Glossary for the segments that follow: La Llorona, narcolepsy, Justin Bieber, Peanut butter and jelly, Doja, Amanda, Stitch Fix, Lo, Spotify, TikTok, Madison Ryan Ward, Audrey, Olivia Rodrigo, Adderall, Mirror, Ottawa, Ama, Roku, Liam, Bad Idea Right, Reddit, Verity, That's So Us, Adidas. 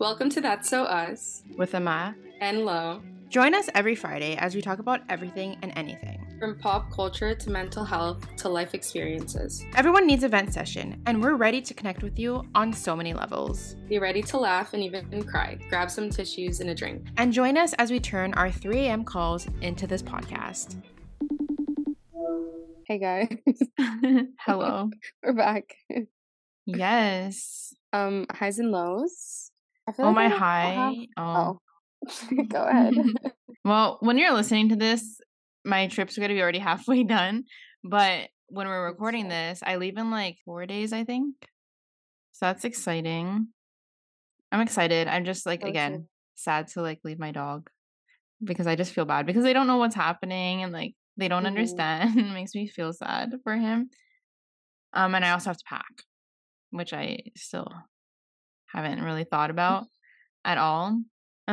Welcome to That's So Us with Amaya and Lo. Join us every Friday as we talk about everything and anything. From pop culture to mental health to life experiences. Everyone needs a vent session, and we're ready to connect with you on so many levels. Be ready to laugh and even cry. Grab some tissues and a drink. And join us as we turn our 3 a.m. calls into this podcast. Hey guys. Hello. We're back. Yes. Highs and lows. Go ahead. Well, when you're listening to this, my trip's going to be already halfway done. But when we're recording this, I leave in like 4 days, I think. So that's exciting. I'm excited. I'm just like, again, sad to like leave my dog because I just feel bad because they don't know what's happening and like they don't understand. It makes me feel sad for him. And I also have to pack, which I still haven't really thought about at all. And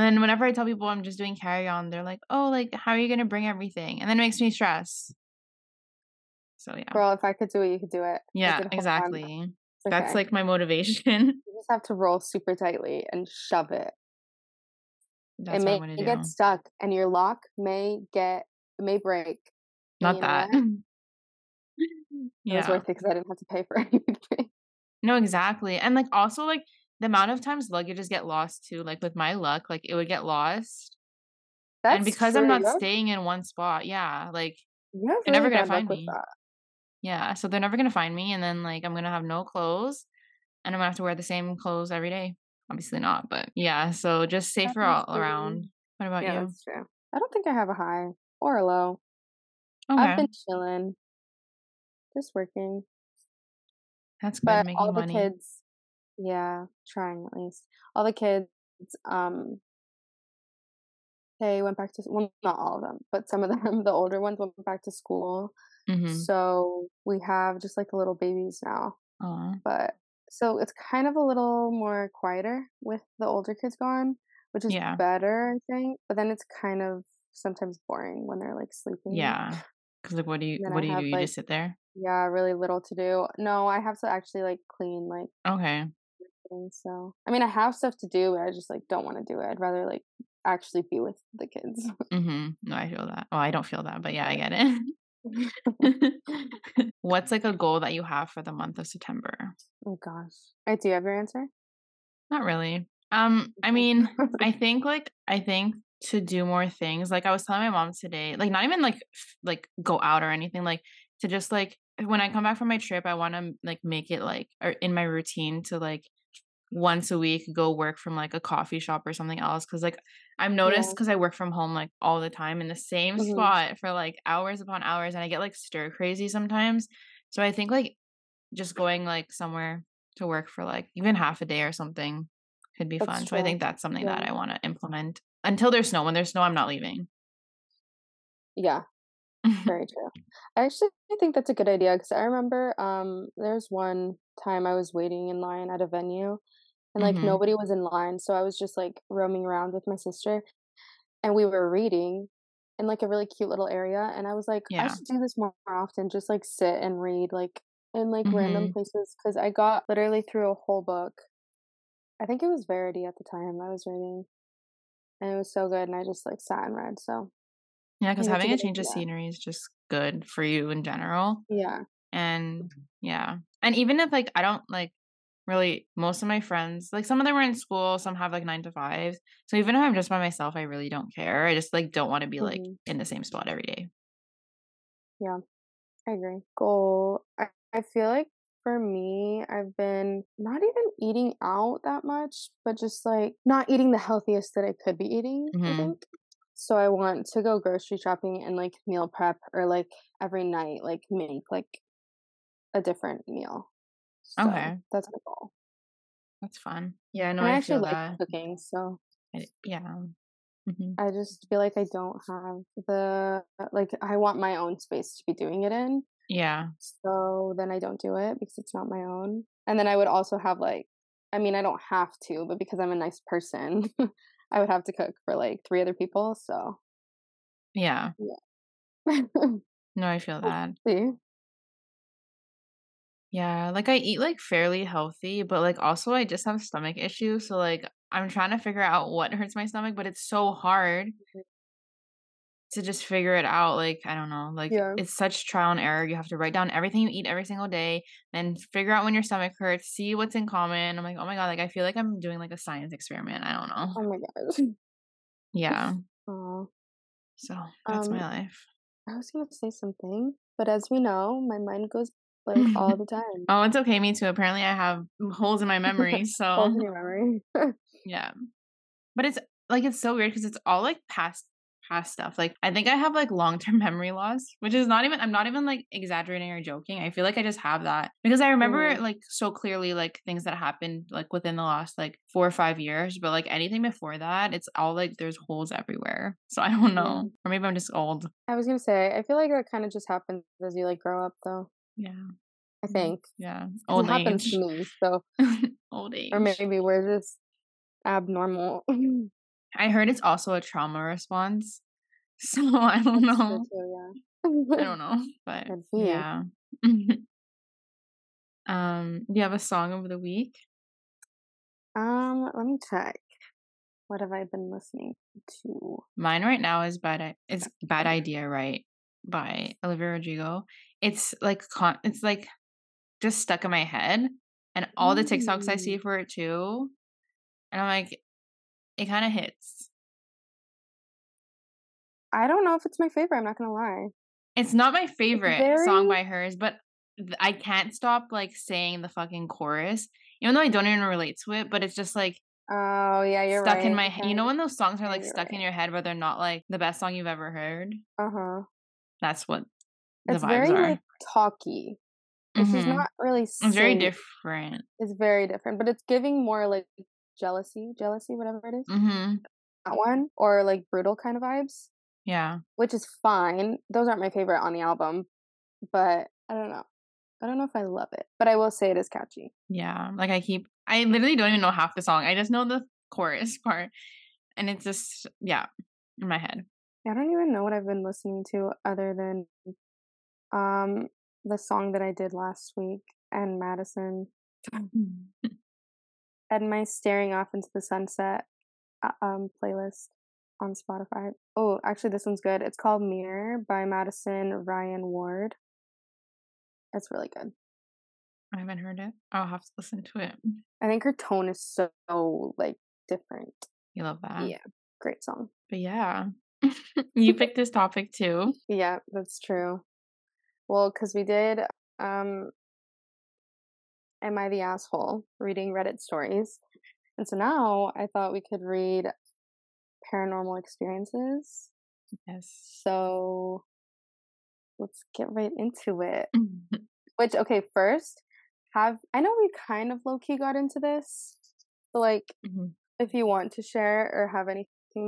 then whenever I tell people I'm just doing carry-on, they're like, oh, like, how are you going to bring everything? And then it makes me stress. So, yeah. Girl, if I could do it, you could do it. Yeah, exactly. Okay. That's, like, my motivation. You just have to roll super tightly and shove it. That's what I'm going to do. It may get stuck, and your lock may break. Not that. Yeah. It was worth it because I didn't have to pay for anything. No, exactly. And, like, also, like, the amount of times luggages get lost too, like with my luck, like it would get lost. That's and because true. I'm not staying in one spot, yeah, like they're really never gonna find me. Yeah, so they're never gonna find me, and then like I'm gonna have no clothes, and I'm gonna have to wear the same clothes every day. Obviously not, but yeah. So just safer all around. What about you? That's true. I don't think I have a high or a low. Okay. I've been chilling, just working. That's good. But making all money. The kids. Yeah, trying at least. All the kids, they went back to, well, not all of them, but some of them, the older ones went back to school. Mm-hmm. So we have just like the little babies now. Aww. But so it's kind of a little more quieter with the older kids gone, which is better, I think. But then it's kind of sometimes boring when they're like sleeping. Yeah. Because like, what do you do? You like, just sit there? Yeah, really little to do. No, I have to actually like clean like. Okay. Things, so I mean, I have stuff to do, but I just like don't want to do it. I'd rather like actually be with the kids. Mm-hmm. No, I feel that. Well, I don't feel that, but yeah, I get it. What's like a goal that you have for the month of September? Oh gosh. All right, do you have your answer? Not really. I mean, I think to do more things. Like I was telling my mom today, like not even like go out or anything, like to just like when I come back from my trip, I want to like make it like or in my routine to like once a week go work from like a coffee shop or something else, because like I've noticed because I work from home like all the time in the same spot for like hours upon hours, and I get like stir crazy sometimes. So I think like just going like somewhere to work for like even half a day or something could be fun. True. So I think that's something that I want to implement until there's snow. When there's snow, I'm not leaving. Yeah. Very true. I actually think that's a good idea because I remember there's one time I was waiting in line at a venue and like nobody was in line, so I was just like roaming around with my sister and we were reading in like a really cute little area, and I was like I should do this more often, just like sit and read like in like random places, because I got literally through a whole book. I think it was Verity at the time I was reading, and it was so good, and I just like sat and read. So yeah, because having a change of scenery is just good for you in general. Yeah. And yeah. And even if like I don't like really most of my friends, like some of them are in school, some have like 9 to 5. So even if I'm just by myself, I really don't care. I just like don't want to be like in the same spot every day. Yeah, I agree. Goal. I feel like for me, I've been not even eating out that much, but just like not eating the healthiest that I could be eating, I think. So I want to go grocery shopping and like meal prep, or like every night, like make like a different meal. So okay, that's my goal. That's fun. Yeah, no, I actually like cooking, so I just feel like I don't have the like I want my own space to be doing it in. Yeah. So then I don't do it because it's not my own, and then I would also have like, I mean, I don't have to, but because I'm a nice person. I would have to cook for like 3 other people, so yeah. No, I feel that. See? Yeah, like I eat like fairly healthy, but like also I just have stomach issues, so like I'm trying to figure out what hurts my stomach, but it's so hard to just figure it out. Like, I don't know, like it's such trial and error. You have to write down everything you eat every single day and figure out when your stomach hurts, see what's in common. I'm like, oh my God, like I feel like I'm doing like a science experiment. I don't know. Oh my God. Yeah. Aww. So that's my life. I was going to say something, but as we know, my mind goes like all the time. Oh, it's okay. Me too. Apparently I have holes in my memory. So holes in your memory. Yeah. But it's like, it's so weird because it's all like past stuff. Like I think I have like long-term memory loss, which is not even, I'm not even like exaggerating or joking. I feel like I just have that because I remember like so clearly like things that happened like within the last like 4 or 5 years, but like anything before that, it's all like there's holes everywhere. So I don't know. Or maybe I'm just old. I was gonna say, I feel like that kind of just happens as you like grow up though. Yeah. I think. Yeah. Old age. It happens to me. So old age. Or maybe we're just abnormal. I heard it's also a trauma response. So I don't know. Too, yeah. I don't know. But yeah. Do you have a song of the week? Let me check. What have I been listening to? Mine right now is Bad Idea Right by Olivia Rodrigo. It's like it's like just stuck in my head and all the TikToks I see for it too. And I'm like, it kind of hits. I don't know if it's my favorite. I'm not going to lie. It's not my favorite song by hers, but I can't stop like saying the fucking chorus, even though I don't even relate to it, but it's just like, oh yeah, you're stuck in my head. You know when those songs are like stuck in your head, but they're not like the best song you've ever heard? Uh-huh. That's what the vibes are. It's very like talky. She's not really singing. It's very different. It's very different, but it's giving more like jealousy, whatever it is, that one, or like brutal kind of vibes, which is fine. Those aren't my favorite on the album, but I don't know if I love it, but I will say it is catchy. Like I literally don't even know half the song. I just know the chorus part, and it's just in my head. I don't even know what I've been listening to other than the song that I did last week and Madison and my Staring Off into the Sunset playlist on Spotify. Oh, actually, this one's good. It's called Mirror by Madison Ryan Ward. It's really good. I haven't heard it. I'll have to listen to it. I think her tone is so, like, different. You love that. Yeah. Great song. But yeah. You picked this topic, too. Yeah, that's true. Well, because we did... Am I the asshole reading Reddit stories? And so now I thought we could read paranormal experiences. Yes. So let's get right into it. Which, okay, first, I know we kind of low-key got into this, but like if you want to share or have anything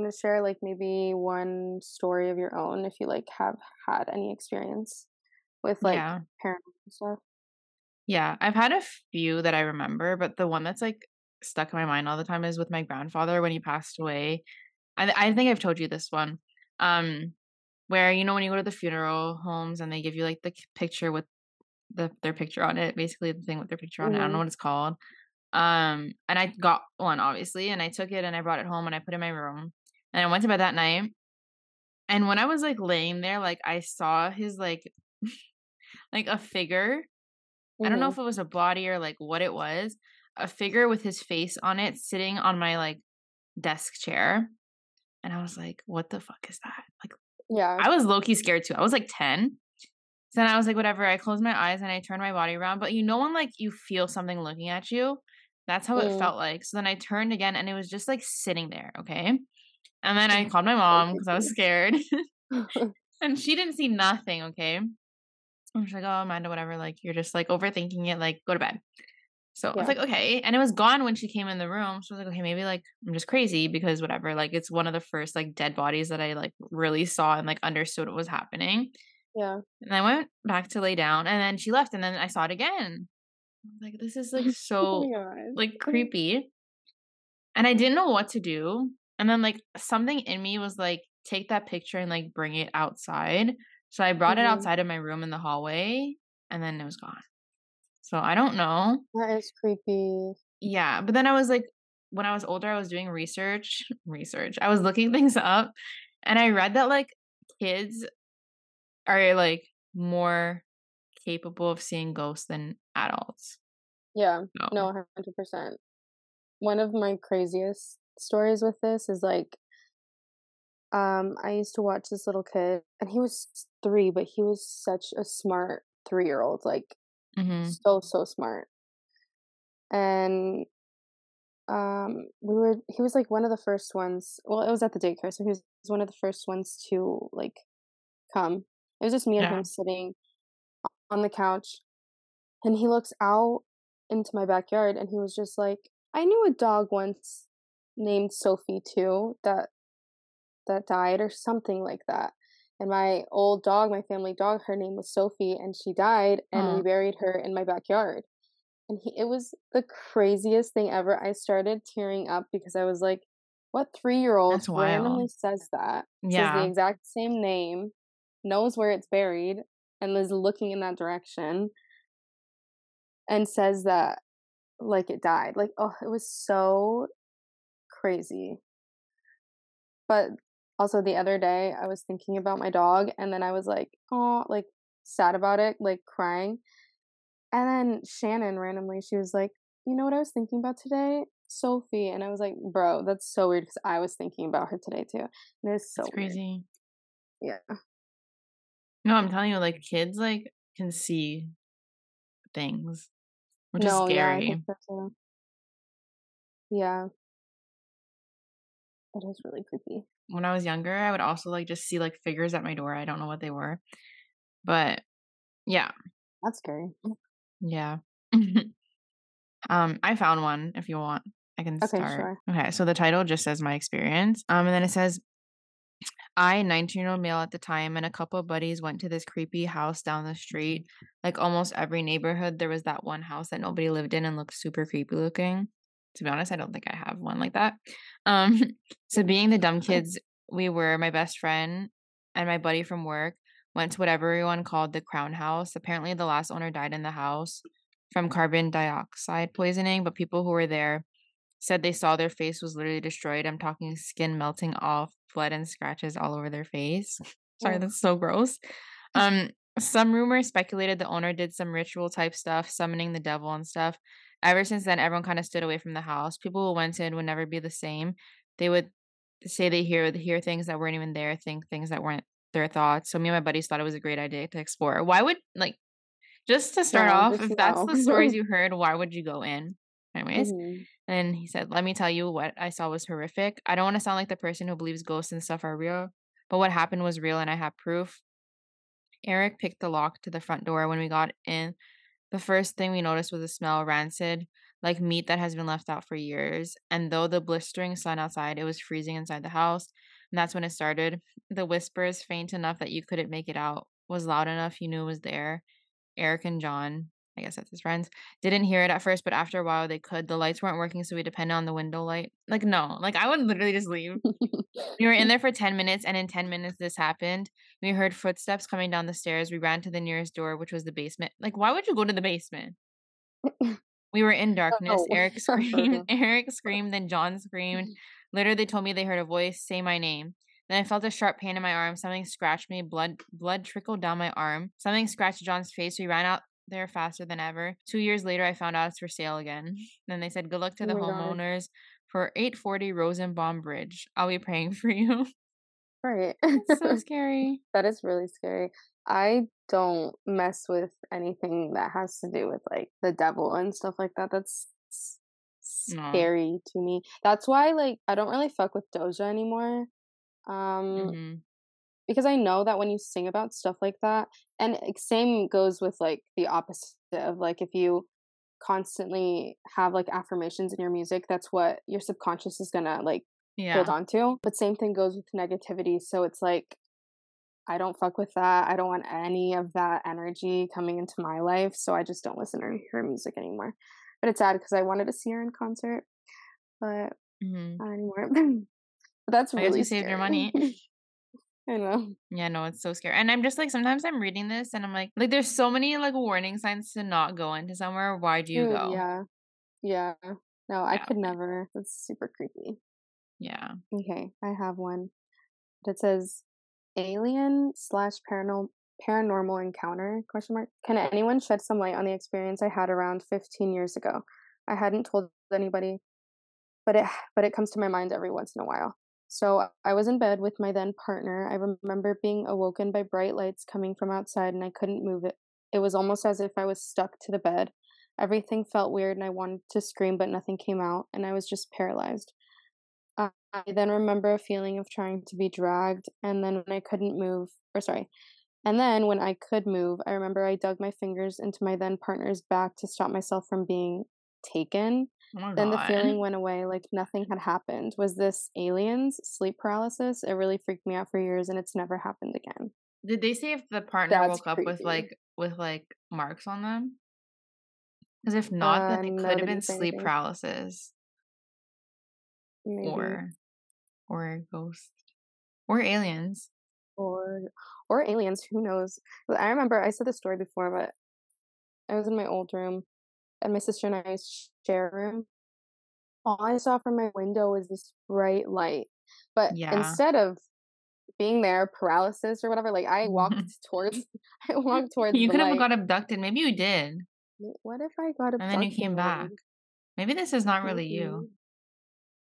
to share, like maybe one story of your own, if you like have had any experience with like paranormal stuff. Yeah, I've had a few that I remember, but the one that's like stuck in my mind all the time is with my grandfather when he passed away. I think I've told you this one, where, you know, when you go to the funeral homes and they give you like the picture with their picture on it, basically the thing with their picture on it. I don't know what it's called. And I got one, obviously, and I took it and I brought it home and I put it in my room and I went to bed that night. And when I was like laying there, like I saw his like a figure. I don't know if it was a body or like what it was, a figure with his face on it sitting on my like desk chair. And I was like, what the fuck is that? Like, yeah, I was low-key scared too. I was like 10. So then I was like, whatever. I closed my eyes and I turned my body around. But you know when like you feel something looking at you? That's how it felt like. So then I turned again and it was just like sitting there, okay? And then I called my mom because I was scared. And she didn't see nothing, okay? I'm just like, oh, Amanda, whatever. Like, you're just like overthinking it. Like, go to bed. So I was like, okay. And it was gone when she came in the room. So I was like, okay, maybe like I'm just crazy because whatever. Like, it's one of the first like dead bodies that I like really saw and like understood what was happening. Yeah. And I went back to lay down and then she left and then I saw it again. I was like, this is like so like creepy. And I didn't know what to do. And then like something in me was like, take that picture and like bring it outside. So I brought it outside of my room in the hallway, and then it was gone. So I don't know. That is creepy. Yeah, but then I was like, when I was older, I was doing research. I was looking things up and I read that like kids are like more capable of seeing ghosts than adults. Yeah, so. No, 100%. One of my craziest stories with this is like, I used to watch this little kid and he was 3, but he was such a smart 3-year-old, like so smart. And he was like one of the first ones, well, it was at the daycare, so he was one of the first ones to like come. It was just me and him sitting on the couch, and he looks out into my backyard and he was just like, I knew a dog once named Sophie too that died or something like that. And my old dog, my family dog, her name was Sophie, and she died, and we buried her in my backyard. And it was the craziest thing ever. I started tearing up because I was like, what 3-year-old randomly says that? Yeah. Says the exact same name, knows where it's buried, and is looking in that direction, and says that like it died. Like, oh, it was so crazy. But also the other day I was thinking about my dog, and then I was like, oh, like sad about it, like crying. And then Shannon randomly, she was like, you know what I was thinking about today? Sophie. And I was like, bro, that's so weird, because I was thinking about her today too. And it's so crazy. Weird. Yeah. No, I'm telling you, like kids like can see things, which is scary. Yeah, I think so too. Yeah. It is really creepy. When I was younger, I would also like just see like figures at my door. I don't know what they were, but yeah. That's scary. Yeah. I found one if you want. I can start. Sure. Okay, so the title just says my experience. And then it says, I, 19-year-old male at the time, and a couple of buddies went to this creepy house down the street. Like almost every neighborhood, there was that one house that nobody lived in and looked super creepy looking. To be honest, I don't think I have one like that. So being the dumb kids we were, my best friend and my buddy from work went to what everyone called the Crown House. Apparently, the last owner died in the house from carbon dioxide poisoning, but people who were there said they saw their face was literally destroyed. I'm talking skin melting off, blood and scratches all over their face. Sorry, that's so gross. Some rumors speculated the owner did some ritual type stuff, summoning the devil and stuff. Ever since then, everyone kind of stood away from the house. People who went in would never be the same. They would say they hear things that weren't even there, think things that weren't their thoughts. So me and my buddies thought it was a great idea to explore. Why would, like, just to start off, if that's the stories you heard, why would you go in? Anyways, and he said, let me tell you, what I saw was horrific. I don't want to sound like the person who believes ghosts and stuff are real, but what happened was real and I have proof. Eric picked the lock to the front door. When we got in, the first thing we noticed was a smell, rancid, like meat that has been left out for years. And though the blistering sun outside, it was freezing inside the house. And that's when it started. The whispers, faint enough that you couldn't make it out, was loud enough you knew it was there. Eric and John, I guess that's his friends, didn't hear it at first, but after a while they could. The lights weren't working, so we depended on the window light. Like, no. Like, I would literally just leave. We were in there for 10 minutes, and in 10 minutes this happened. We heard footsteps coming down the stairs. We ran to the nearest door, which was the basement. Like, why would you go to the basement? We were in darkness. Eric screamed, then John screamed. Literally, they told me they heard a voice say my name. Then I felt a sharp pain in my arm. Something scratched me. Blood trickled down my arm. Something scratched John's face. We ran out there faster than ever. 2 years later, I found out it's for sale again. Then they said, good luck to the homeowners for 840 Rosenbaum Bridge. I'll be praying for you. Right. That's so scary. That is really scary. I don't mess with anything that has to do with like the devil and stuff like that. That's scary to me. That's why, like, I don't really fuck with Doja anymore, because I know that when you sing about stuff like that, and same goes with like the opposite of like, if you constantly have like affirmations in your music, that's what your subconscious is gonna like hold on to. But same thing goes with negativity, so it's like, I don't fuck with that. I don't want any of that energy coming into my life, so I just don't listen to her music anymore. But it's sad because I wanted to see her in concert, but not anymore. But that's really, I guess you saved your money. I know. Yeah, no, it's so scary. And I'm just like, sometimes I'm reading this and I'm like there's so many like warning signs to not go into somewhere. Why do you go? Yeah, No, I could never. That's super creepy. Yeah. Okay, I have one. It says, alien/paranormal encounter, ? Can anyone shed some light on the experience I had around 15 years ago? I hadn't told anybody, but it comes to my mind every once in a while. So I was in bed with my then partner. I remember being awoken by bright lights coming from outside, and I couldn't move it. It was almost as if I was stuck to the bed. Everything felt weird, and I wanted to scream, but nothing came out, and I was just paralyzed. I then remember a feeling of trying to be dragged, and then when I couldn't move, and then when I could move, I remember I dug my fingers into my then partner's back to stop myself from being taken. Oh then God. The feeling went away like nothing had happened. Was this aliens? Sleep paralysis? It really freaked me out for years, and it's never happened again. Did they say if the partner woke creepy. Up with marks on them? Because if not, then it could have been sleep paralysis. Maybe. Or ghosts. Or aliens. Or aliens, who knows? I remember I said this story before, but I was in my old room, and my sister and I share a room. All I saw from my window was this bright light. But instead of being there, paralysis or whatever, I walked towards you could have got abducted. Maybe you did. What if I got abducted? And then you came back. Maybe this is not really you.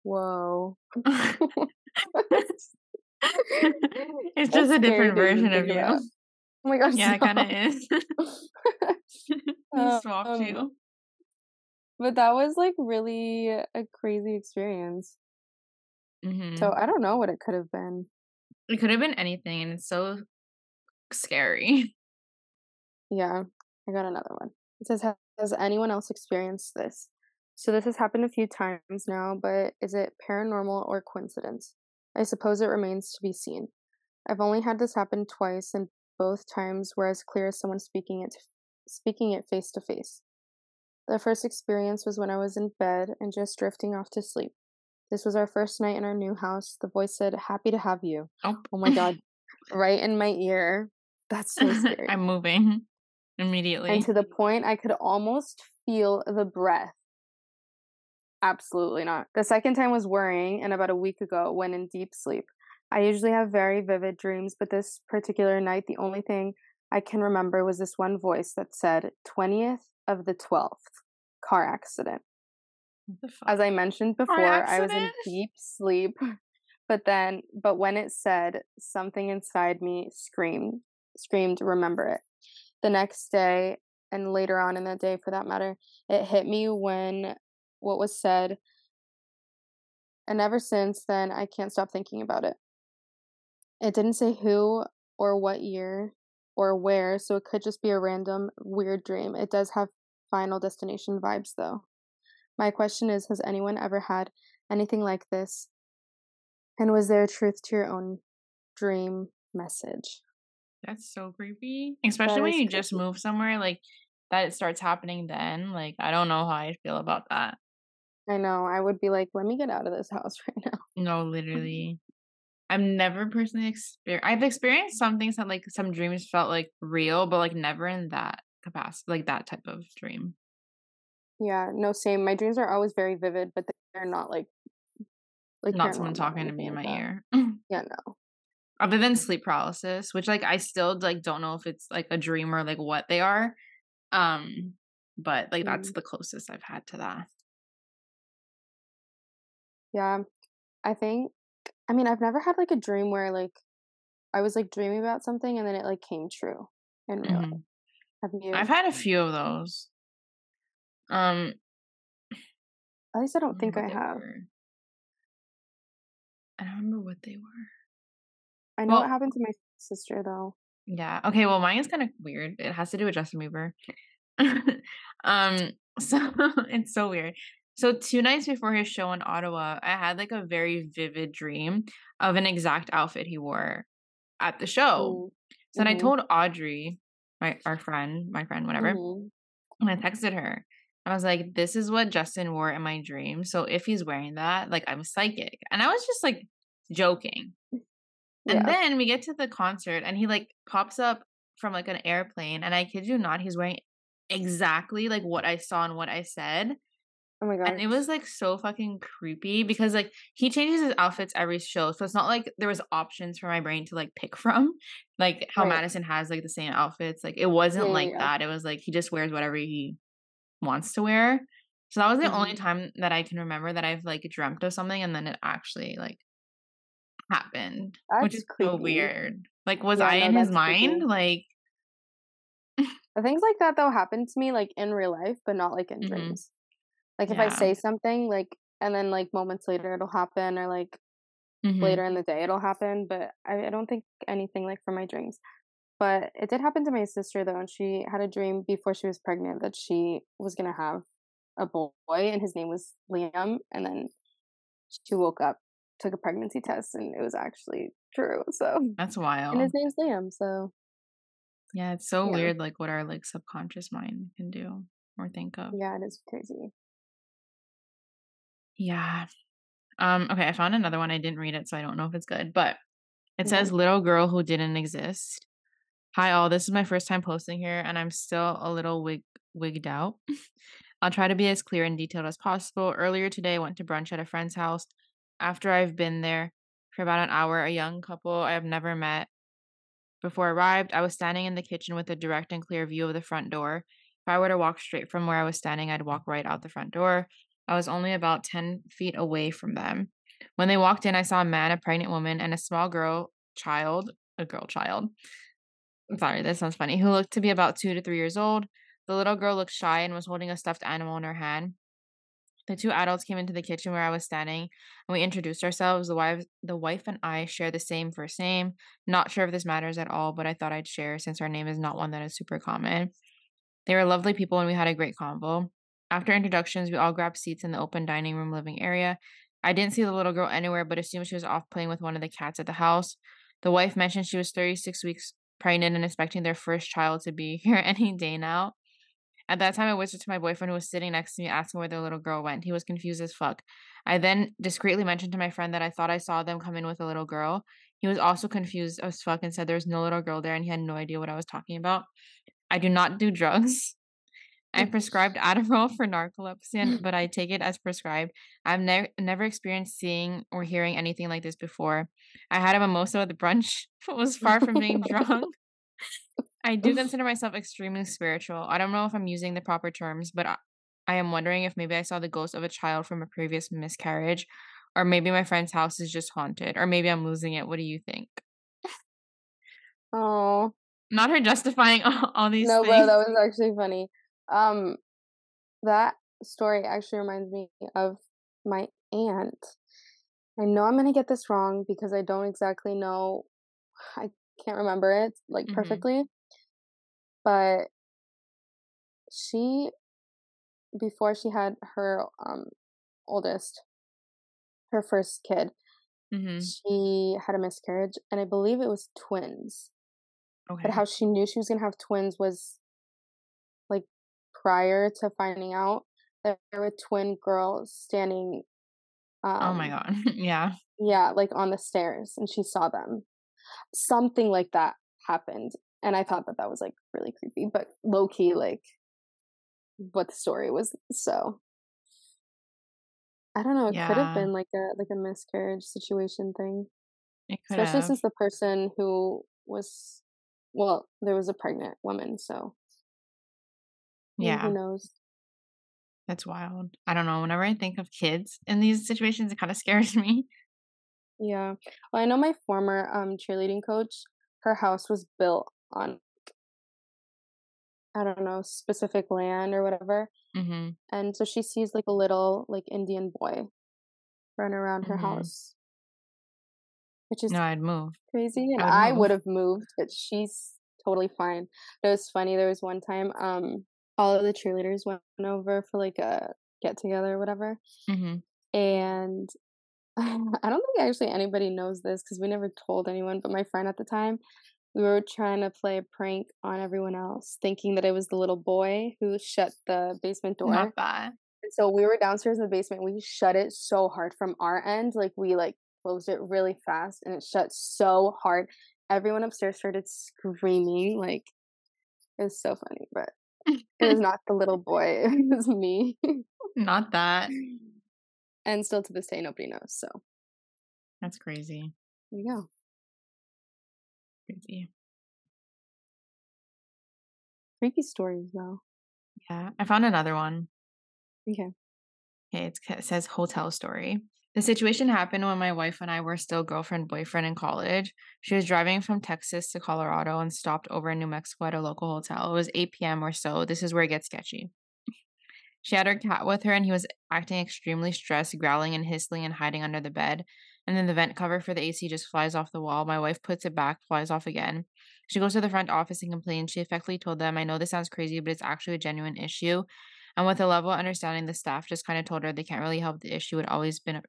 Whoa. It's just a different version of you. Oh my gosh. Yeah, it kind of is. He swapped you. But that was really a crazy experience. Mm-hmm. So I don't know what it could have been. It could have been anything, and it's so scary. Yeah. I got another one. It says, has anyone else experienced this? So this has happened a few times now, but is it paranormal or coincidence? I suppose it remains to be seen. I've only had this happen twice, and both times were as clear as someone speaking it face to face. The first experience was when I was in bed and just drifting off to sleep. This was our first night in our new house. The voice said, "Happy to have you." Oh my God. Right in my ear. That's so scary. I'm moving immediately. And to the point I could almost feel the breath. Absolutely not. The second time was worrying, and about a week ago, when in deep sleep. I usually have very vivid dreams, but this particular night, the only thing I can remember was this one voice that said, 20th of the 12th, car accident. What the fuck? As I mentioned before, I was in deep sleep, but when it said, something inside me screamed, remember it. The next day, and later on in that day for that matter, it hit me when... what was said, and ever since then I can't stop thinking about it. It didn't say who or what year or where, so it could just be a random weird dream. It does have Final Destination vibes though. My question is, has anyone ever had anything like this, and was there truth to your own dream message? That's so creepy, especially when you creepy. Just move somewhere that it starts happening then. I don't know how I feel about that. I know. I would be like, let me get out of this house right now. No, literally. I've never personally experienced... I've experienced some things that, some dreams felt, real, but, never in that capacity, that type of dream. Yeah, no, same. My dreams are always very vivid, but they're not, not someone talking to me in my ear. Yeah, no. Other than sleep paralysis, which, I still, don't know if it's, a dream or, what they are. But that's the closest I've had to that. Yeah. I've never had a dream where I was dreaming about something and then it came true in real life. Have you? I've had a few of those. At least I don't think I have. I don't remember what they were. I know what happened to my sister though. Yeah. Okay. Well, mine is kind of weird. It has to do with Justin Bieber. So it's so weird. So 2 nights before his show in Ottawa, I had a very vivid dream of an exact outfit he wore at the show. Mm-hmm. So then I told Audrey, my friend, whatever, and I texted her. I was like, "This is what Justin wore in my dream. So if he's wearing that, I'm psychic." And I was just joking. And then we get to the concert, and he pops up from an airplane, and I kid you not, he's wearing exactly what I saw and what I said. Oh my god! And it was like so fucking creepy because like he changes his outfits every show, so it's not like there was options for my brain to like pick from, like how right. Madison has like the same outfits. Like it wasn't that. It was like he just wears whatever he wants to wear. So that was the only time that I can remember that I've like dreamt of something and then it actually like happened, which is creepy. So weird. Like, was I in his mind? Creepy. Like. Things like that though happen to me like in real life but not like in dreams. Like if I say something like and then like moments later it'll happen or like later in the day it'll happen, but I don't think anything like from my dreams. But it did happen to my sister though, and she had a dream before she was pregnant that she was gonna have a boy and his name was Liam, and then she woke up, took a pregnancy test, and it was actually true. So that's wild. And his name's Liam, so yeah, it's so weird, like, what our, like, subconscious mind can do or think of. Yeah, it is crazy. Yeah. Okay, I found another one. I didn't read it, so I don't know if it's good. But it says, little girl who didn't exist. Hi, all. This is my first time posting here, and I'm still a little wigged out. I'll try to be as clear and detailed as possible. Earlier today, I went to brunch at a friend's house. After I've been there for about an hour, a young couple I have never met before I arrived. I was standing in the kitchen with a direct and clear view of the front door. If I were to walk straight from where I was standing, I'd walk right out the front door. I was only about 10 feet away from them. When they walked in, I saw a man, a pregnant woman, and a small girl child. I'm sorry, that sounds funny, who looked to be about 2 to 3 years old. The little girl looked shy and was holding a stuffed animal in her hand. The two adults came into the kitchen where I was standing, and we introduced ourselves. The wife and I share the same first name. Not sure if this matters at all, but I thought I'd share since our name is not one that is super common. They were lovely people, and we had a great convo. After introductions, we all grabbed seats in the open dining room living area. I didn't see the little girl anywhere, but assumed she was off playing with one of the cats at the house. The wife mentioned she was 36 weeks pregnant and expecting their first child to be here any day now. At that time, I whispered to my boyfriend who was sitting next to me, asking where the little girl went. He was confused as fuck. I then discreetly mentioned to my friend that I thought I saw them come in with a little girl. He was also confused as fuck and said there was no little girl there and he had no idea what I was talking about. I do not do drugs. I'm prescribed Adderall for narcolepsy, but I take it as prescribed. I've never experienced seeing or hearing anything like this before. I had a mimosa at the brunch, but was far from being drunk. I do consider myself extremely spiritual. I don't know if I'm using the proper terms, but I am wondering if maybe I saw the ghost of a child from a previous miscarriage, or maybe my friend's house is just haunted, or maybe I'm losing it. What do you think? Oh, not her justifying all these things. No, bro, that was actually funny. That story actually reminds me of my aunt. I know I'm going to get this wrong because I don't exactly know. I can't remember it like perfectly. But she, before she had her oldest, her first kid, she had a miscarriage, and I believe it was twins. Okay. But how she knew she was going to have twins was, like, prior to finding out that there were twin girls standing. Oh, my God. Yeah. Yeah, like, on the stairs, and she saw them. Something like that happened. And I thought that was, like, really creepy, but low-key, like, what the story was. So, I don't know. It could have been, like a miscarriage situation thing. It could Especially have. Since the person who was, well, there was a pregnant woman, so. Yeah. Who knows? That's wild. I don't know. Whenever I think of kids in these situations, it kind of scares me. Yeah. Well, I know my former cheerleading coach, her house was built on, I don't know, specific land or whatever, and so she sees like a little like Indian boy run around her house, which is I'd move crazy, and I would have moved, but she's totally fine. It was funny. There was one time, all of the cheerleaders went over for like a get together or whatever, and I don't think actually anybody knows this because we never told anyone, but my friend at the time, we were trying to play a prank on everyone else, thinking that it was the little boy who shut the basement door. Not bad. And so we were downstairs in the basement. We shut it so hard from our end. Like, we, like, closed it really fast, and it shut so hard. Everyone upstairs started screaming. Like, it was so funny, but it was not the little boy. It was me. Not that. And still to this day, nobody knows. So that's crazy. There you go. Crazy. Creepy stories, though. Yeah. I found another one. Okay. It says hotel story. The situation happened when my wife and I were still girlfriend-boyfriend in college. She was driving from Texas to Colorado and stopped over in New Mexico at a local hotel. It was 8 p.m. or so. This is where it gets sketchy. She had her cat with her, and he was acting extremely stressed, growling and hissing and hiding under the bed. And then the vent cover for the AC just flies off the wall. My wife puts it back, flies off again. She goes to the front office and complains. She effectively told them, I know this sounds crazy, but it's actually a genuine issue. And with a level of understanding, the staff just kind of told her they can't really help the issue.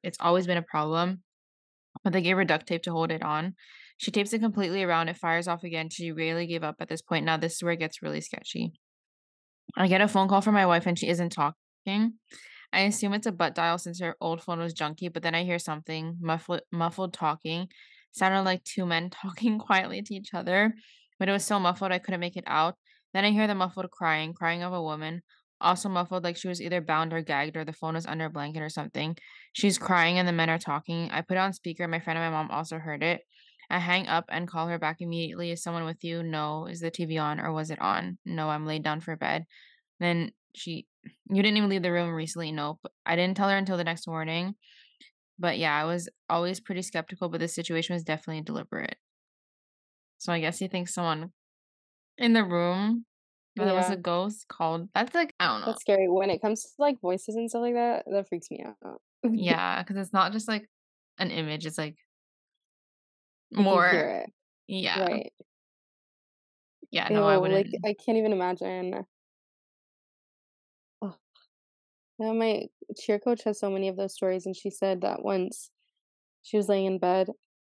It's always been a problem. But they gave her duct tape to hold it on. She tapes it completely around. It fires off again. She really gave up at this point. Now, this is where it gets really sketchy. I get a phone call from my wife, and she isn't talking. I assume it's a butt dial since her old phone was junky, but then I hear something muffled talking. Sounded like two men talking quietly to each other, but it was so muffled I couldn't make it out. Then I hear the muffled crying of a woman. Also muffled, like she was either bound or gagged or the phone was under a blanket or something. She's crying and the men are talking. I put it on speaker. My friend and my mom also heard it. I hang up and call her back immediately. Is someone with you? No. Is the TV on or was it on? No, I'm laid down for bed. Then you didn't even leave the room recently? Nope. I didn't tell her until the next morning. But yeah, I was always pretty skeptical, but this situation was definitely deliberate. So I guess he thinks someone in the room, but it was a ghost called. That's like, I don't know. That's scary. When it comes to like voices and stuff like that, that freaks me out. Yeah, because it's not just like an image. It's like more. You hear it. Yeah. Right. Yeah, no, I wouldn't. Like, I can't even imagine. Yeah, my cheer coach has so many of those stories, and she said that once she was laying in bed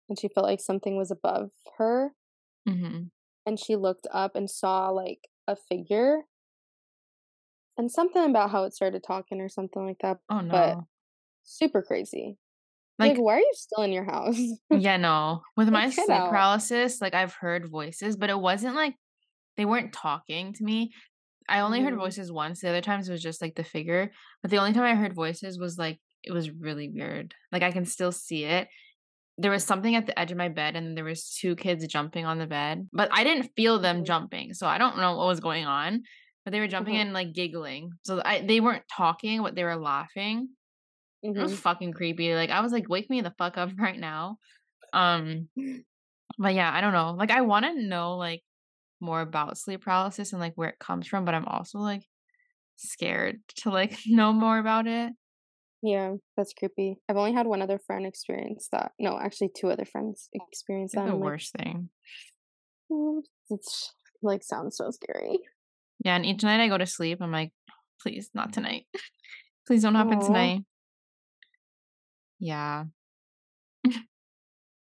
and she felt like something was above her, mm-hmm. and she looked up and saw like a figure, and something about how it started talking or something like that. Oh no! But super crazy. Like why are you still in your house? Yeah, no. With my sleep paralysis, like I've heard voices, but it wasn't like they weren't talking to me. I only heard voices once. The other times it was just like the figure. But the only time I heard voices was like, it was really weird. Like I can still see it. There was something at the edge of my bed and there was two kids jumping on the bed. But I didn't feel them jumping. So I don't know what was going on. But they were jumping and like giggling. So they weren't talking, but they were laughing. Mm-hmm. It was fucking creepy. Like I was like, wake me the fuck up right now. But yeah, I don't know. Like I want to know like more about sleep paralysis and like where it comes from, but I'm also like scared to like know more about it. Yeah, that's creepy. I've only had one other friend experience that. No, actually two other friends experience that. The worst thing. It's like sounds so scary. Yeah, and each night I go to sleep, I'm like, please not tonight. Please don't happen tonight. Yeah.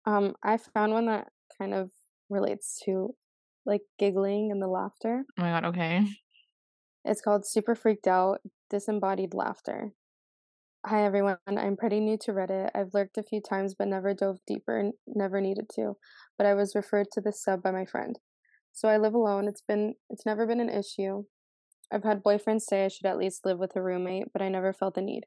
I found one that kind of relates to like giggling and the laughter. Oh my god, okay. It's called Super Freaked Out Disembodied Laughter. Hi everyone, I'm pretty new to Reddit. I've lurked a few times but never dove deeper and never needed to. But I was referred to this sub by my friend. So I live alone. It's never been an issue. I've had boyfriends say I should at least live with a roommate, but I never felt the need.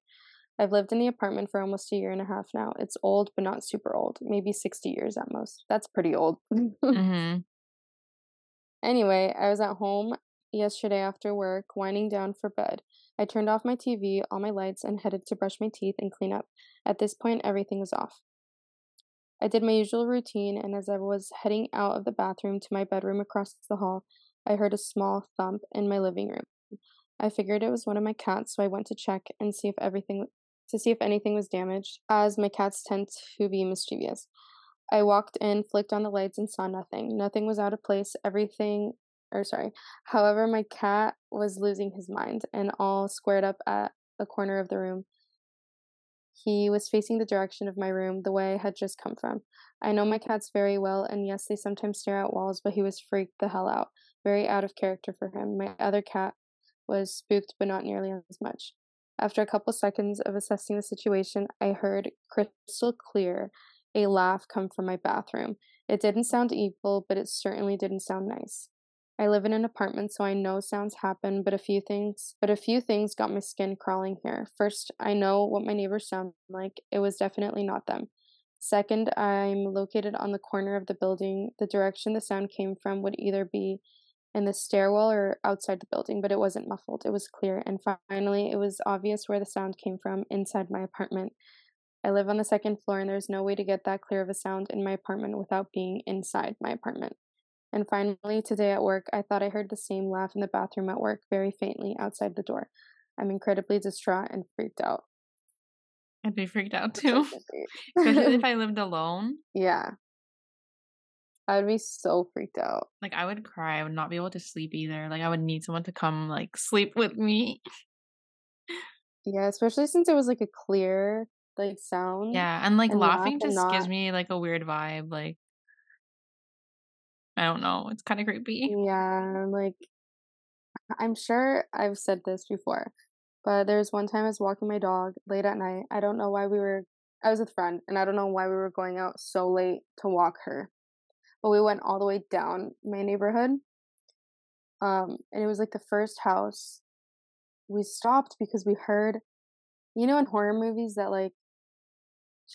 I've lived in the apartment for almost a year and a half now. It's old but not super old. Maybe 60 years at most. That's pretty old. Mm-hmm. Anyway, I was at home yesterday after work, winding down for bed. I turned off my TV, all my lights, and headed to brush my teeth and clean up. At this point, everything was off. I did my usual routine, and as I was heading out of the bathroom to my bedroom across the hall, I heard a small thump in my living room. I figured it was one of my cats, so I went to check and see if anything was damaged, as my cats tend to be mischievous. I walked in, flicked on the lights, and saw nothing. Nothing was out of place. However, my cat was losing his mind and all squared up at a corner of the room. He was facing the direction of my room, the way I had just come from. I know my cats very well, and yes, they sometimes stare at walls, but he was freaked the hell out. Very out of character for him. My other cat was spooked, but not nearly as much. After a couple seconds of assessing the situation, I heard crystal clear a laugh come from my bathroom. It didn't sound evil, but it certainly didn't sound nice. I live in an apartment, so I know sounds happen, but a few things got my skin crawling here. First, I know what my neighbors sound like. It was definitely not them. Second, I'm located on the corner of the building. The direction the sound came from would either be in the stairwell or outside the building, but it wasn't muffled. It was clear. And finally, it was obvious where the sound came from, inside my apartment. I live on the second floor, and there's no way to get that clear of a sound in my apartment without being inside my apartment. And finally, today at work, I thought I heard the same laugh in the bathroom at work, very faintly outside the door. I'm incredibly distraught and freaked out. I'd be freaked out too. Especially if I lived alone. Yeah. I would be so freaked out. Like, I would cry. I would not be able to sleep either. Like, I would need someone to come, like, sleep with me. Yeah, especially since it was, like, a clear, like, sound. Yeah, and, like, and laughing just gives me, like, a weird vibe. Like, I don't know. It's kind of creepy. Yeah, like, I'm sure I've said this before, but there was one time I was walking my dog late at night. I was with a friend, and I don't know why we were going out so late to walk her. But we went all the way down my neighborhood. And it was like the first house. We stopped because we heard, you know, in horror movies, that like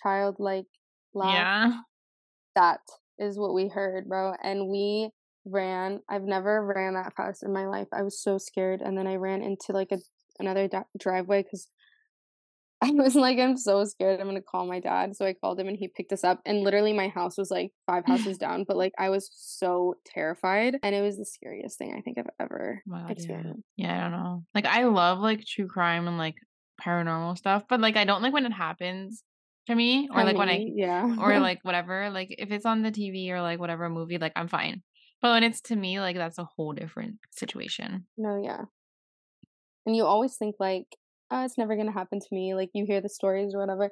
childlike laugh. Yeah. That is what we heard, bro. And we ran. I've never ran that fast in my life. I was so scared. And then I ran into like another driveway because I was like, I'm so scared, I'm gonna call my dad. So I called him and he picked us up, and literally my house was like 5 houses down, but like I was so terrified, and it was the scariest thing I think I've ever experienced. Yeah, I don't know. Like, I love like true crime and like paranormal stuff, but like I don't like when it happens to me, or like when I or like whatever. Like if it's on the TV or like whatever movie, like I'm fine. But when it's to me, like that's a whole different situation. No, yeah. And you always think like, oh, it's never gonna happen to me, like you hear the stories or whatever,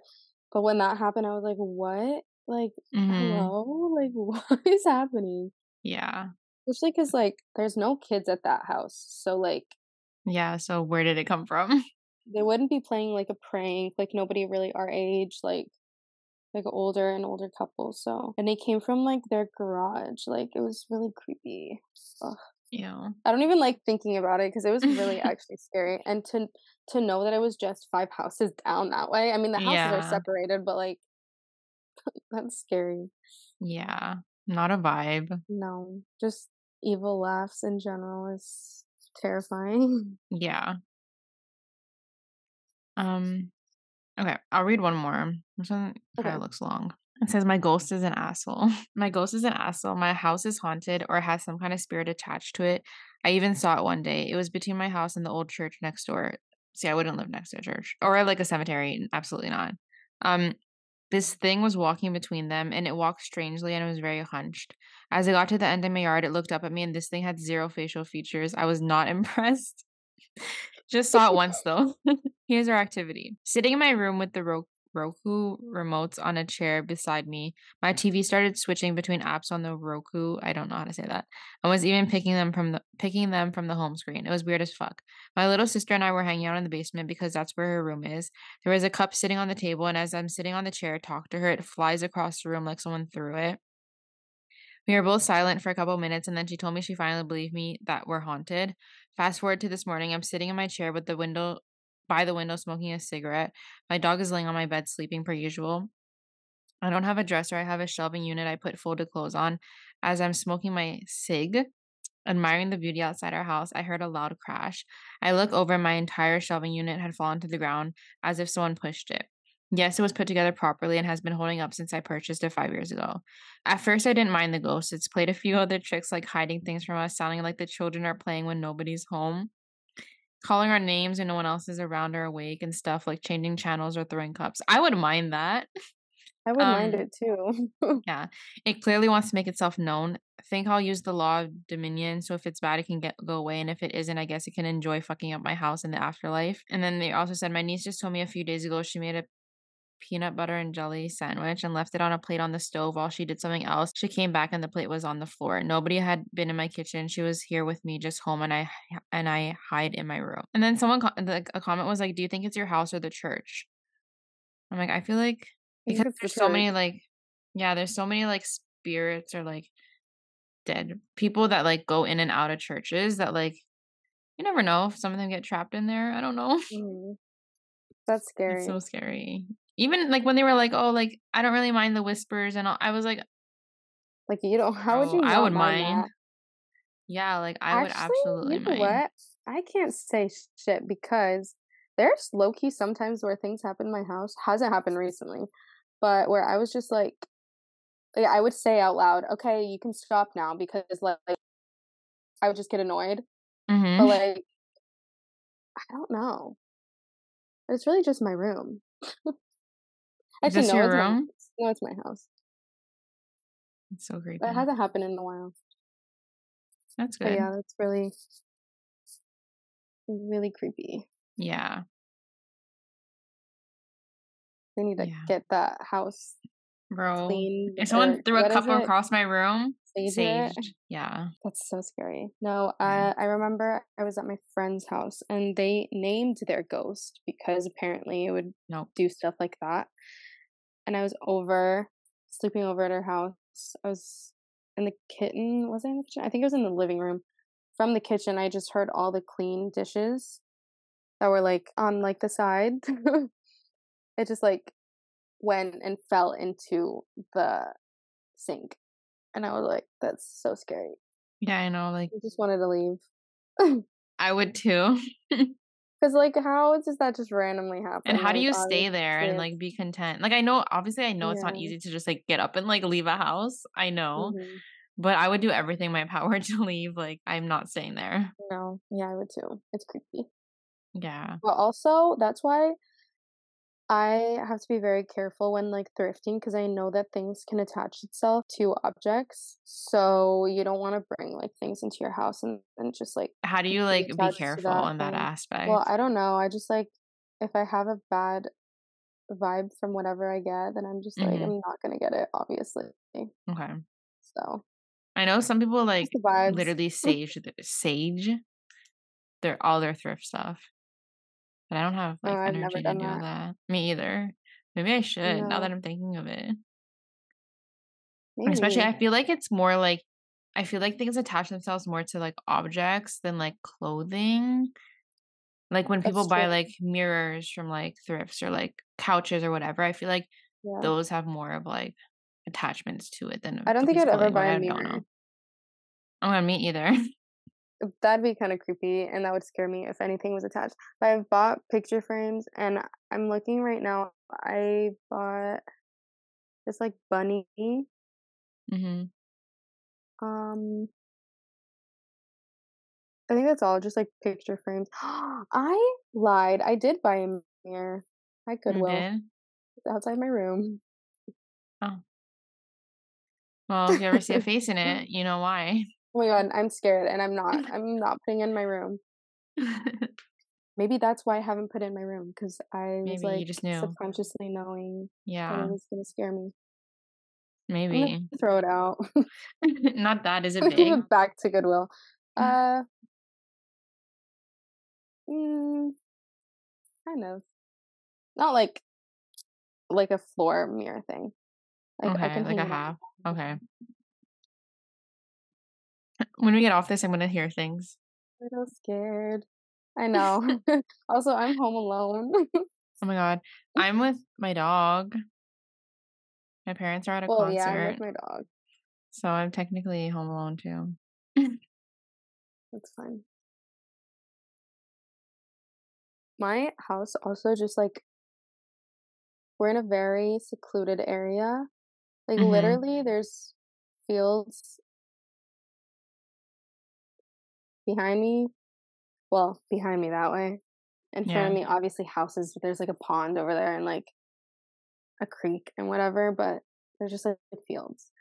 but when that happened, I was like, what? Like, hello? Like, what is happening? Yeah, especially because like there's no kids at that house, so like, yeah, so where did it come from? They wouldn't be playing like a prank, like nobody really our age, like older and older couples. So, and they came from like their garage. Like, it was really creepy. Ugh. Yeah, I don't even like thinking about it because it was really actually scary. And to know that it was just 5 houses down that way. I mean, the houses are separated, but like that's scary. Yeah, not a vibe. No, just evil laughs in general is terrifying. Yeah. Okay, I'll read one more. This one kind of looks long. It says, my ghost is an asshole. My ghost is an asshole. My house is haunted or has some kind of spirit attached to it. I even saw it one day. It was between my house and the old church next door. See, I wouldn't live next to a church or like a cemetery. Absolutely not. This thing was walking between them, and it walked strangely, and it was very hunched. As I got to the end of my yard, it looked up at me, and this thing had 0 facial features. I was not impressed. Just saw it once, though. Here's our activity. Sitting in my room with the Roku remotes on a chair beside me. My TV started switching between apps on the Roku. I don't know how to say that. I was even picking them from the home screen. It was weird as fuck. My little sister and I were hanging out in the basement because that's where her room is. There was a cup sitting on the table, and as I'm sitting on the chair, talk to her, it flies across the room like someone threw it. We were both silent for a couple minutes, and then she told me she finally believed me that we're haunted. Fast forward to this morning, I'm sitting in my chair with the window by the window smoking a cigarette. My dog is laying on my bed sleeping per usual. I don't have a dresser. I have a shelving unit I put folded clothes on. As I'm smoking my cig, admiring the beauty outside our house, I heard a loud crash. I look over, my entire shelving unit had fallen to the ground as if someone pushed it. Yes, it was put together properly and has been holding up since I purchased it 5 years ago. At first, I didn't mind the ghost. It's played a few other tricks like hiding things from us, sounding like the children are playing when nobody's home, calling our names and no one else is around or awake, and stuff like changing channels or throwing cups. I would mind that. I would mind it too. Yeah. It clearly wants to make itself known. I think I'll use the law of dominion. So if it's bad, it can go away. And if it isn't, I guess it can enjoy fucking up my house in the afterlife. And then they also said, my niece just told me a few days ago she made a peanut butter and jelly sandwich and left it on a plate on the stove while she did something else. She came back and the plate was on the floor. Nobody had been in my kitchen. She was here with me, just home, and I hide in my room. And then someone a comment was like, do you think it's your house or the church? I'm like, I feel like because there's so many like spirits or like did. People that like go in and out of churches that like, you never know if some of them get trapped in there. I don't know. Mm-hmm. That's scary. It's so scary. Even like when they were like, oh, like I don't really mind the whispers and all, I was like you don't. How would you? I would mind. That? Yeah, like I would absolutely. You know mind. What? I can't say shit because there's low key sometimes where things happen in my house. Hasn't happened recently, but where I was just like, I would say out loud, okay, you can stop now, because like I would just get annoyed. Mm-hmm. But like, I don't know. It's really just my room. Actually, no, your room? No, it's my house. It's so creepy. That hasn't happened in a while. That's good. But yeah, that's really, really creepy. Yeah. They need to get that house clean. If someone threw a cup across my room, saved. Yeah. That's so scary. No, yeah. I remember I was at my friend's house and they named their ghost because apparently it would do stuff like that. And I was sleeping over at her house. I was in the kitchen. Was I in the kitchen? I think I was in the living room. From the kitchen, I just heard all the clean dishes that were like on like the side. It just like went and fell into the sink. And I was like, that's so scary. Yeah, I know. Like, I just wanted to leave. I would too. Because, like, how does that just randomly happen? And how do you stay there and, like, be content? Like, I know, obviously, it's not easy to just, like, get up and, like, leave a house. I know. Mm-hmm. But I would do everything in my power to leave. Like, I'm not staying there. No. Yeah, I would too. It's creepy. Yeah. But also, that's why I have to be very careful when like thrifting, because I know that things can attach itself to objects. So you don't want to bring like things into your house and just like. How do you like be careful in that aspect? Well, I don't know. I just like, if I have a bad vibe from whatever I get, then I'm just like, I'm not going to get it, obviously. Okay. So. I know some people like literally sage all their thrift stuff. But I don't have like energy to do that. Me either. Maybe I should now that I'm thinking of it. Maybe. Especially, I feel like it's more like things attach themselves more to like objects than like clothing. Like when people buy like mirrors from like thrifts or like couches or whatever, I feel like those have more of like attachments to it than. I don't think I'd ever buy a mirror. Oh, me either. That'd be kind of creepy, and that would scare me if anything was attached. But I've bought picture frames, and I'm looking right now. I bought this like bunny. Mm-hmm. I think that's all. Just like picture frames. I lied. I did buy a mirror at Goodwill. It's outside my room. Oh. Well, if you ever see a face in it, you know why. Oh my god, I'm scared, and I'm not putting in my room. Maybe that's why I haven't put in my room, because I was like subconsciously knowing that it was going to scare me. Maybe. I'm gonna throw it out. Not that, is it big? Give it back to Goodwill. Kind of. Not like a floor mirror thing. Like, okay, I can like a half. Okay. When we get off this, I'm gonna hear things. I'm so scared. I know. Also, I'm home alone. Oh my god, I'm with my dog. My parents are at a concert. Yeah, I'm with my dog. So I'm technically home alone too. That's fine. My house also just like we're in a very secluded area. Like literally, there's fields. Behind me that way. In front of me, obviously houses, but there's like a pond over there and like a creek and whatever, but there's just like fields.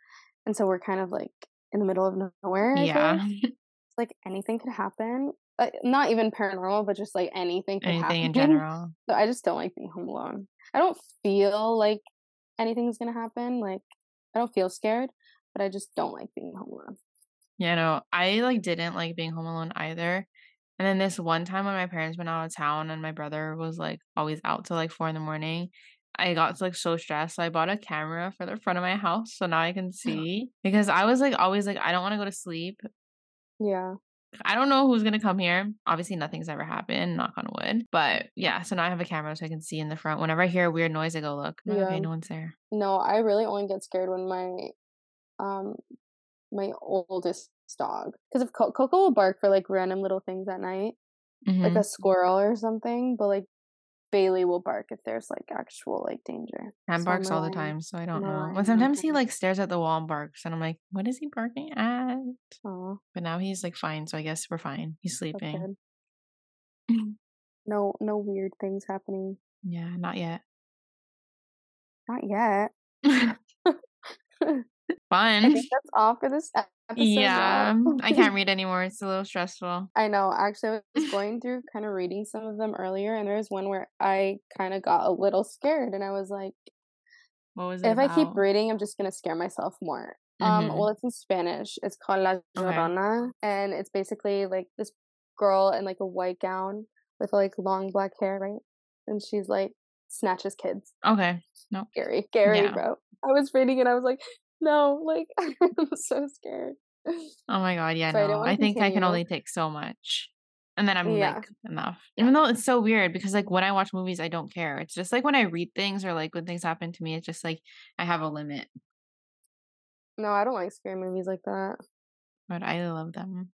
And so we're kind of like in the middle of nowhere. Yeah. It's like anything could happen. Like, not even paranormal, but just like anything could happen. Anything in general. So I just don't like being home alone. I don't feel like anything's going to happen. Like I don't feel scared, but I just don't like being home alone. Yeah, no, I like didn't like being home alone either. And then this one time when my parents went out of town and my brother was like always out till like 4 in the morning, I got like so stressed. So I bought a camera for the front of my house. So now I can see, because I was like always like, I don't want to go to sleep. Yeah. I don't know who's going to come here. Obviously, nothing's ever happened, knock on wood. But yeah, so now I have a camera so I can see in the front. Whenever I hear a weird noise, I go look. Yeah. Okay, no one's there. No, I really only get scared when my oldest dog, because if Coco will bark for like random little things at night, mm-hmm. like a squirrel or something, but like Bailey will bark if there's like actual like danger. Cam barks all the time, so I don't know. Well, sometimes he like stares at the wall and barks, and I'm like, what is he barking at? Aww. But now he's like fine, so I guess we're fine. He's sleeping. No weird things happening. Yeah, not yet. Fun. I think that's all for this episode. Yeah, I can't read anymore. It's a little stressful. I know. Actually, I was going through kind of reading some of them earlier, and there was one where I kind of got a little scared, and I was like, "What was it about? If I keep reading, I'm just gonna scare myself more." Mm-hmm. Well, it's in Spanish. It's called La Llorona, and it's basically like this girl in like a white gown with like long black hair, right? And she's like snatches kids. Okay. No. Scary, yeah. Bro. I was reading it. I was like. No, like, I'm so scared. Oh my god, yeah, so no. I think continue. I can only take so much. And then I'm like, enough. Yeah. Even though it's so weird, because, like, when I watch movies, I don't care. It's just, like, when I read things or, like, when things happen to me, it's just, like, I have a limit. No, I don't like scary movies like that. But I love them.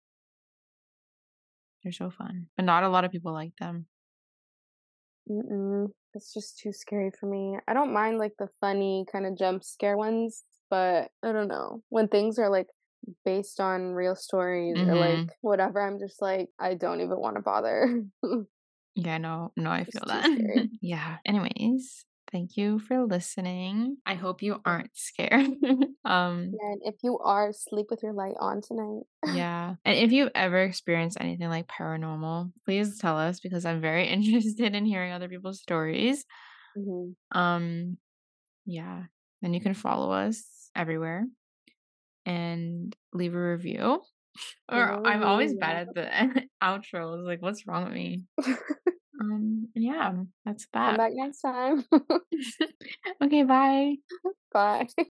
They're so fun. But not a lot of people like them. Mm-mm. It's just too scary for me. I don't mind, like, the funny kind of jump scare ones. But I don't know, when things are like based on real stories mm-hmm. or like whatever, I'm just like, I don't even want to bother. Yeah, no, I feel that. Yeah. Anyways, thank you for listening. I hope you aren't scared. And if you are, sleep with your light on tonight. Yeah. And if you've ever experienced anything like paranormal, please tell us, because I'm very interested in hearing other people's stories. Mm-hmm. Yeah. Then you can follow us everywhere and leave a review. Or I'm always bad at the outros. Like, what's wrong with me? Yeah, that's bad. Come back next time. Okay, bye. Bye.